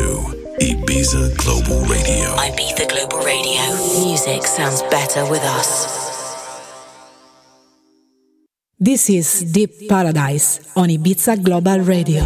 to Ibiza Global Radio. Ibiza Global Radio. Music sounds better with us. This is Deep Paradise on Ibiza Global Radio.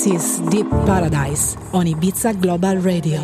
This is Deep Paradise on Ibiza Global Radio.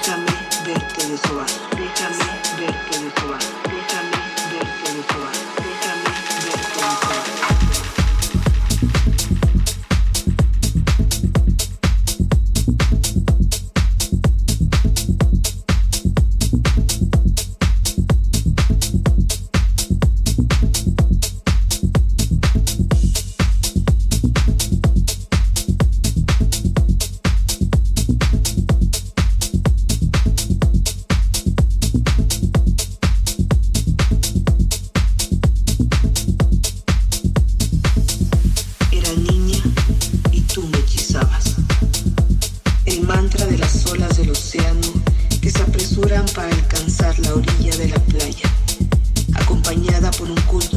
Déjame verte de soba, déjame verte de soba, déjame verte de soba, déjame verte de soba. Para alcanzar la orilla de la playa, acompañada por un culto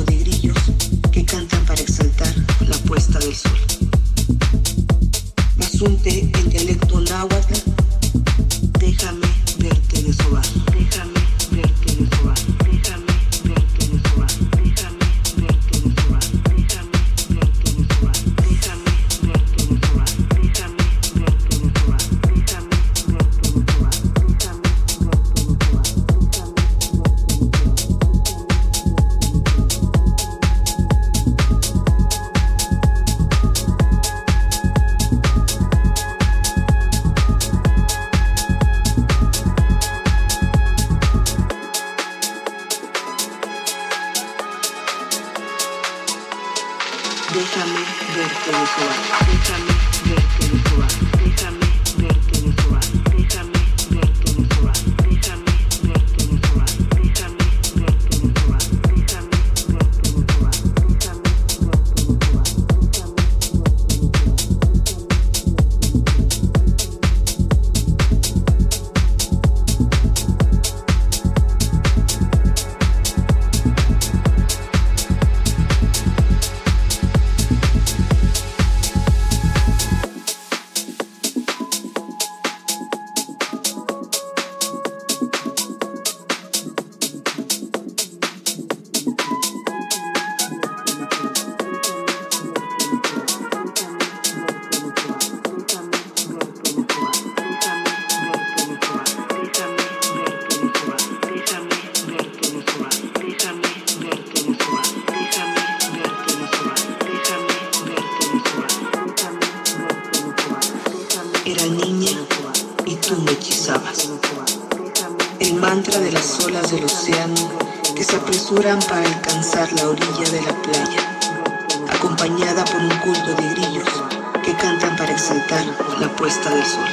de grillos que cantan para exaltar la puesta del sol.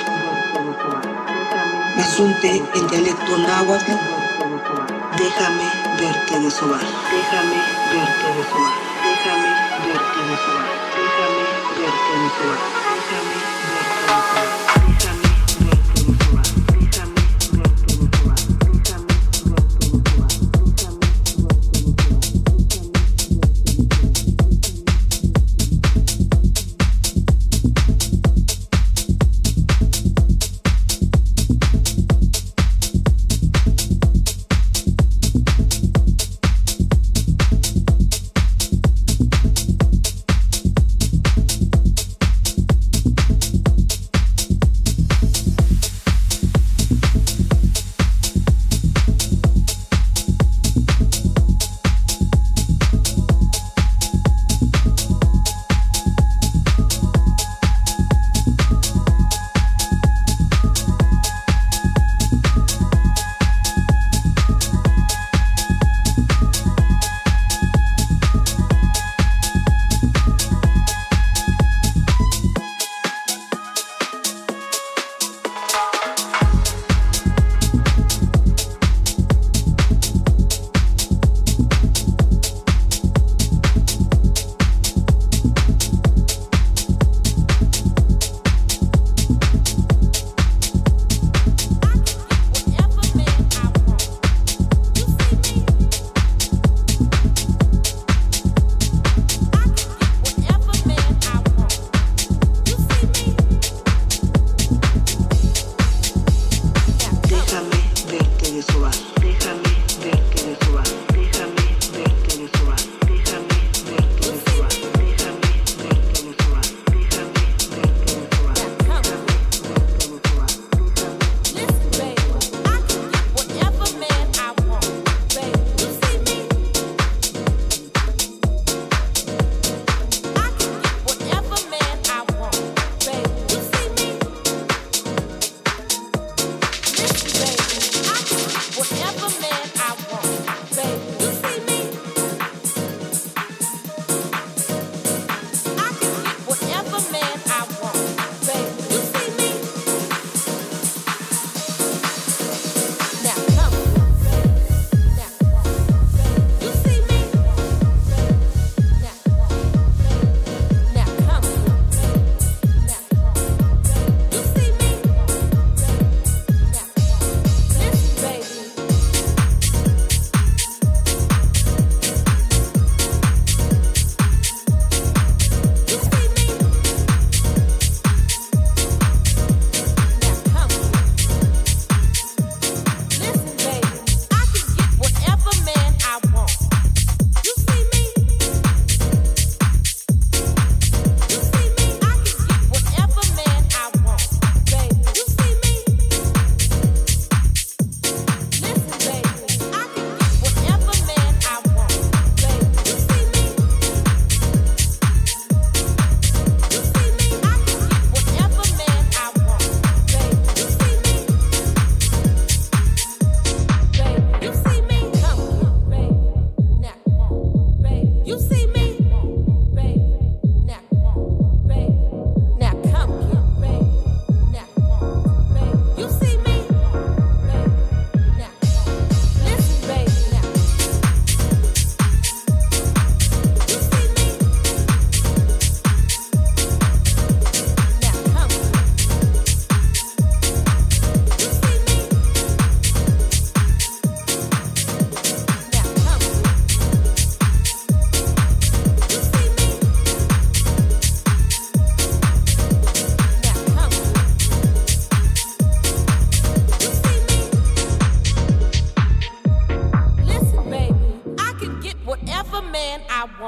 Asunte en dialecto náhuatl, déjame verte de sobar, déjame verte de sobar, déjame verte de sobar, déjame verte de sobar, déjame verte de sobar.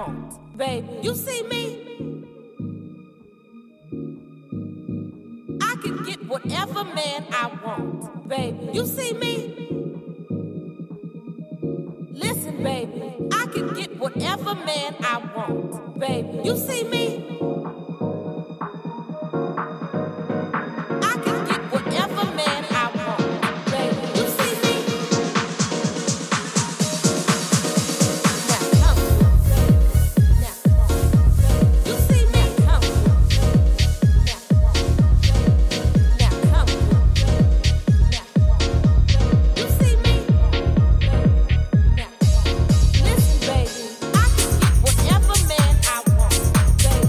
want, baby. You see me? I can get whatever man I want, baby. You see me? Listen, baby. I can get whatever man I want, baby. You see me? I can get whatever man I want, baby. You see me? Now come, you see me? Now come, you see me? Listen, baby, I can get whatever man I want, baby.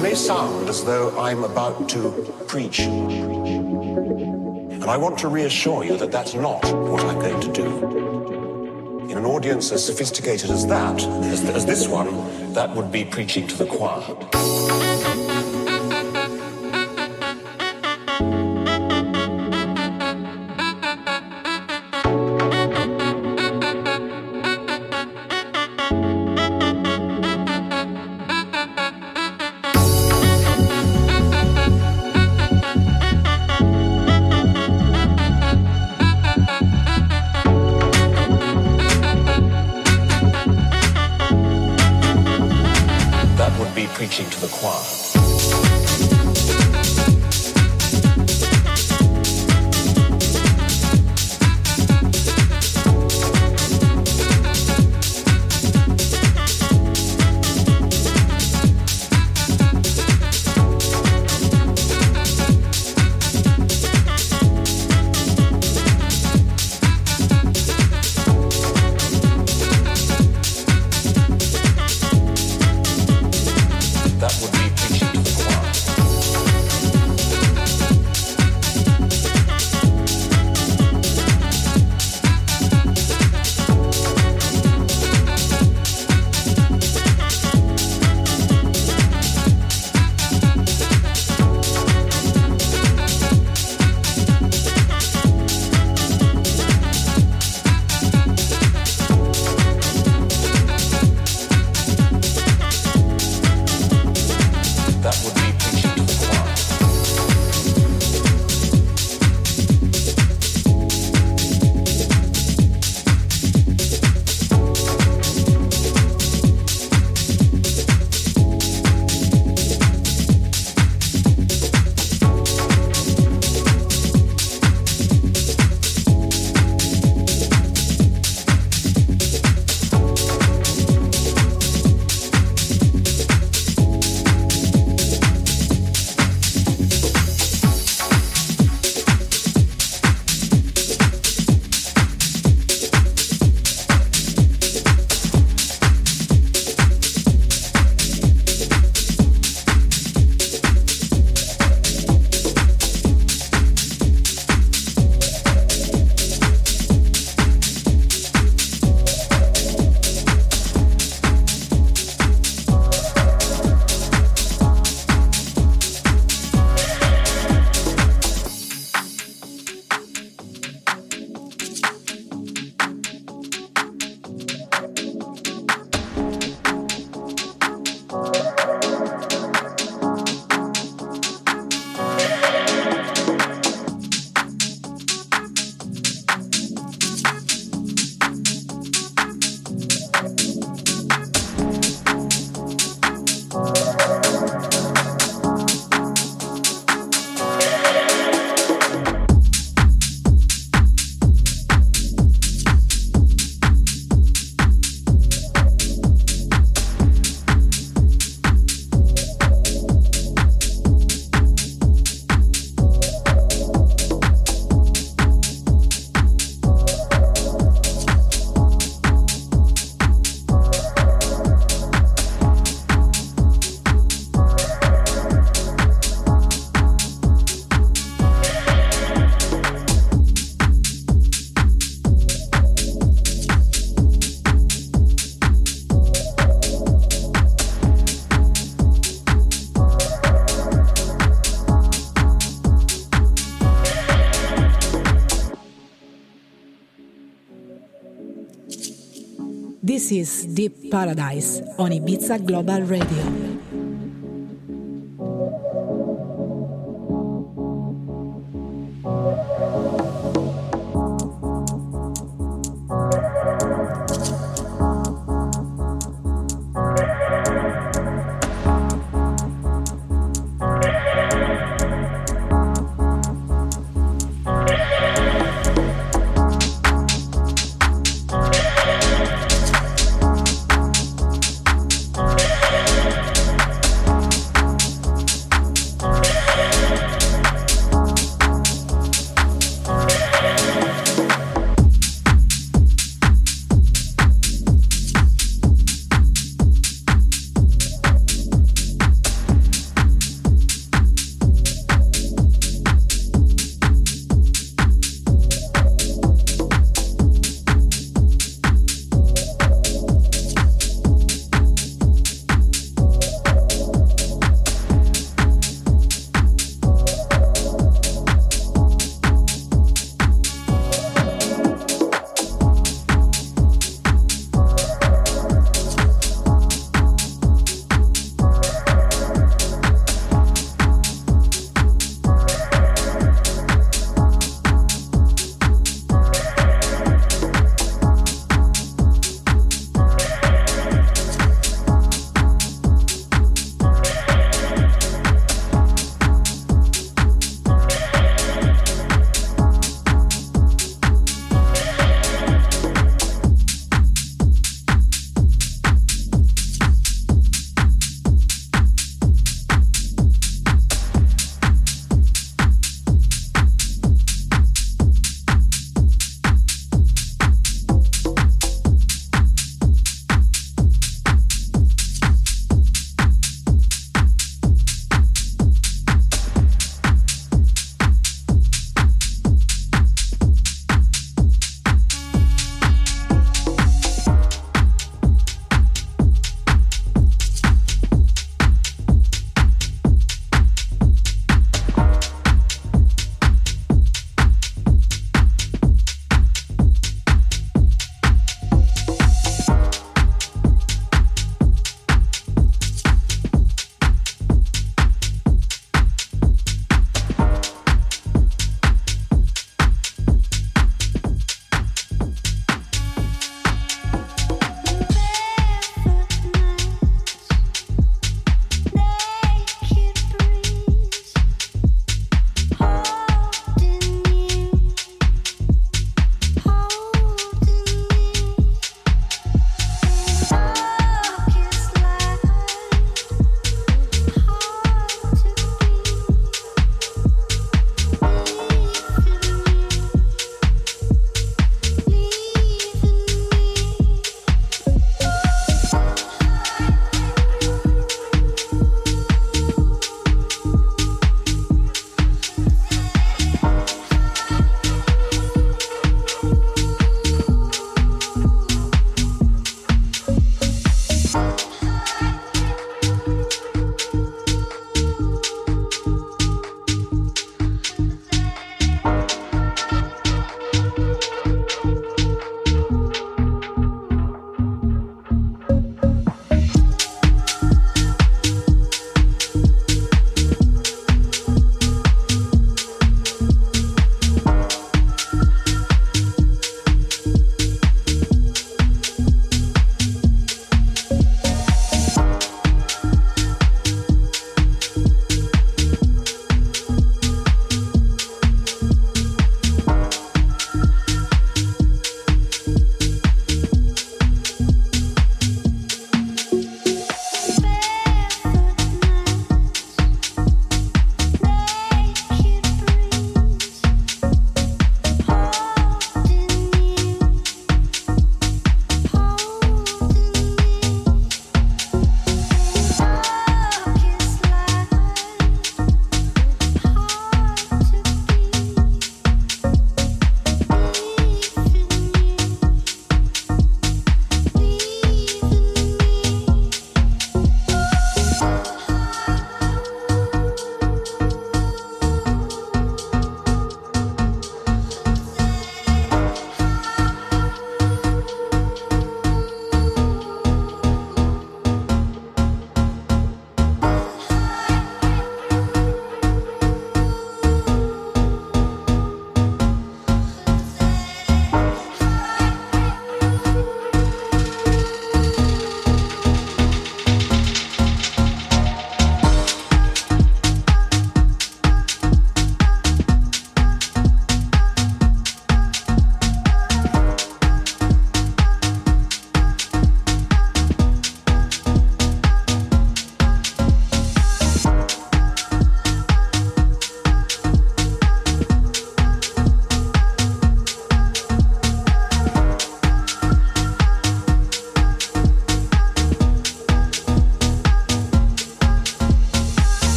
may sound as though I'm about to preach. And I want to reassure you that that's not what I'm going to do. In an audience as sophisticated as that, as this one, that would be preaching to the choir. This is Deep Paradise on Ibiza Global Radio.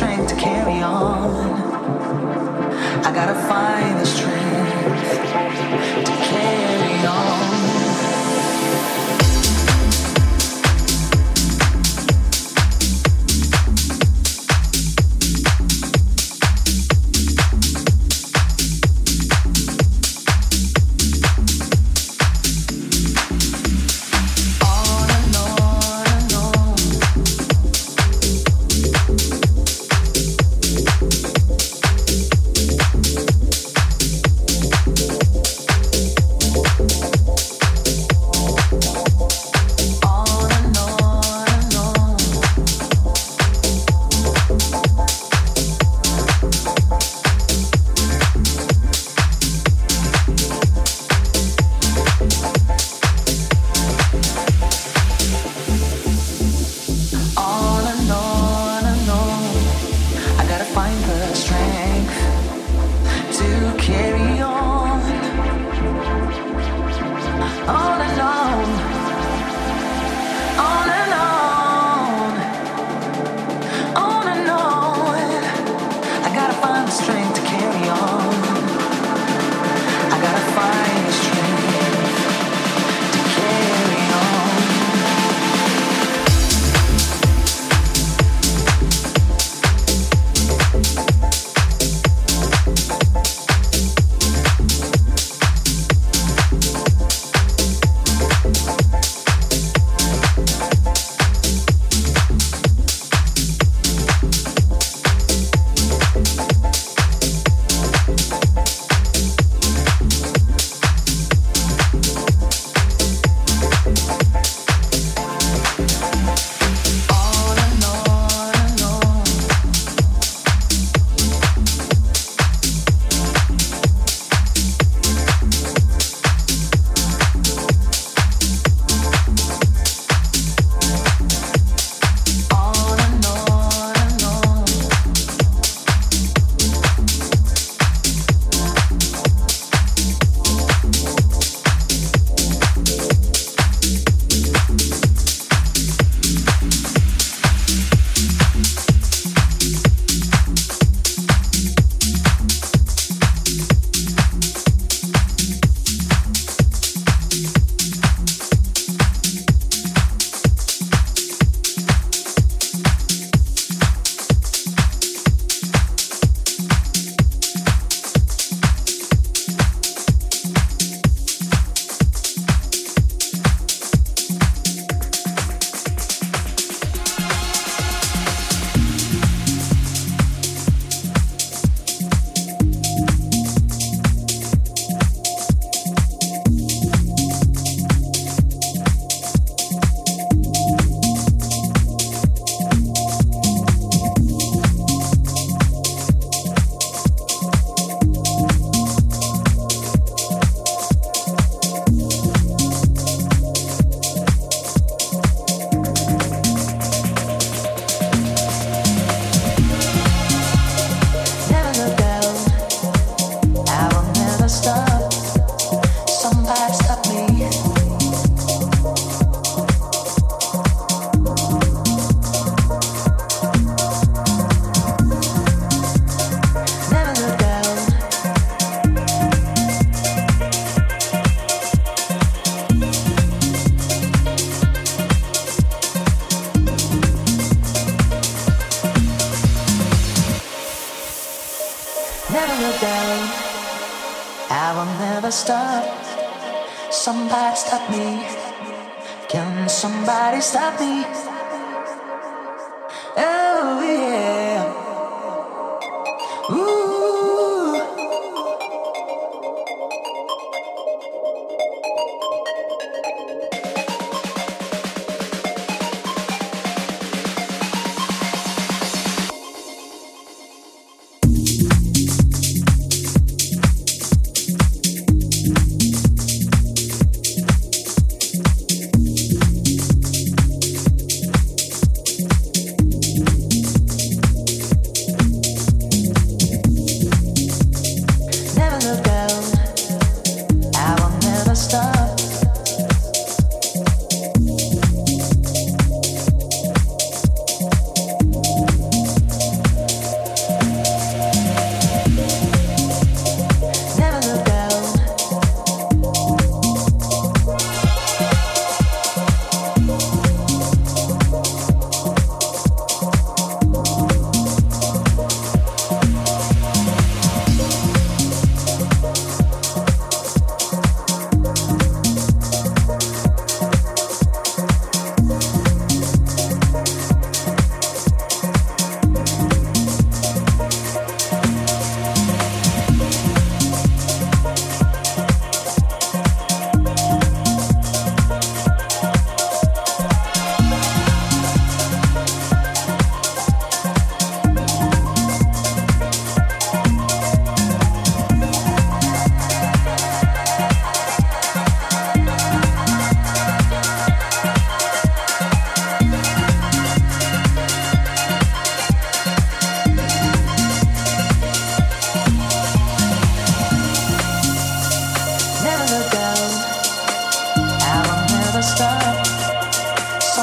strength to carry on. I gotta find the strength to carry on.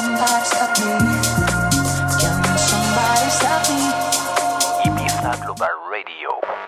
somebody stop me? Can somebody stop me? Ibiza Global Radio.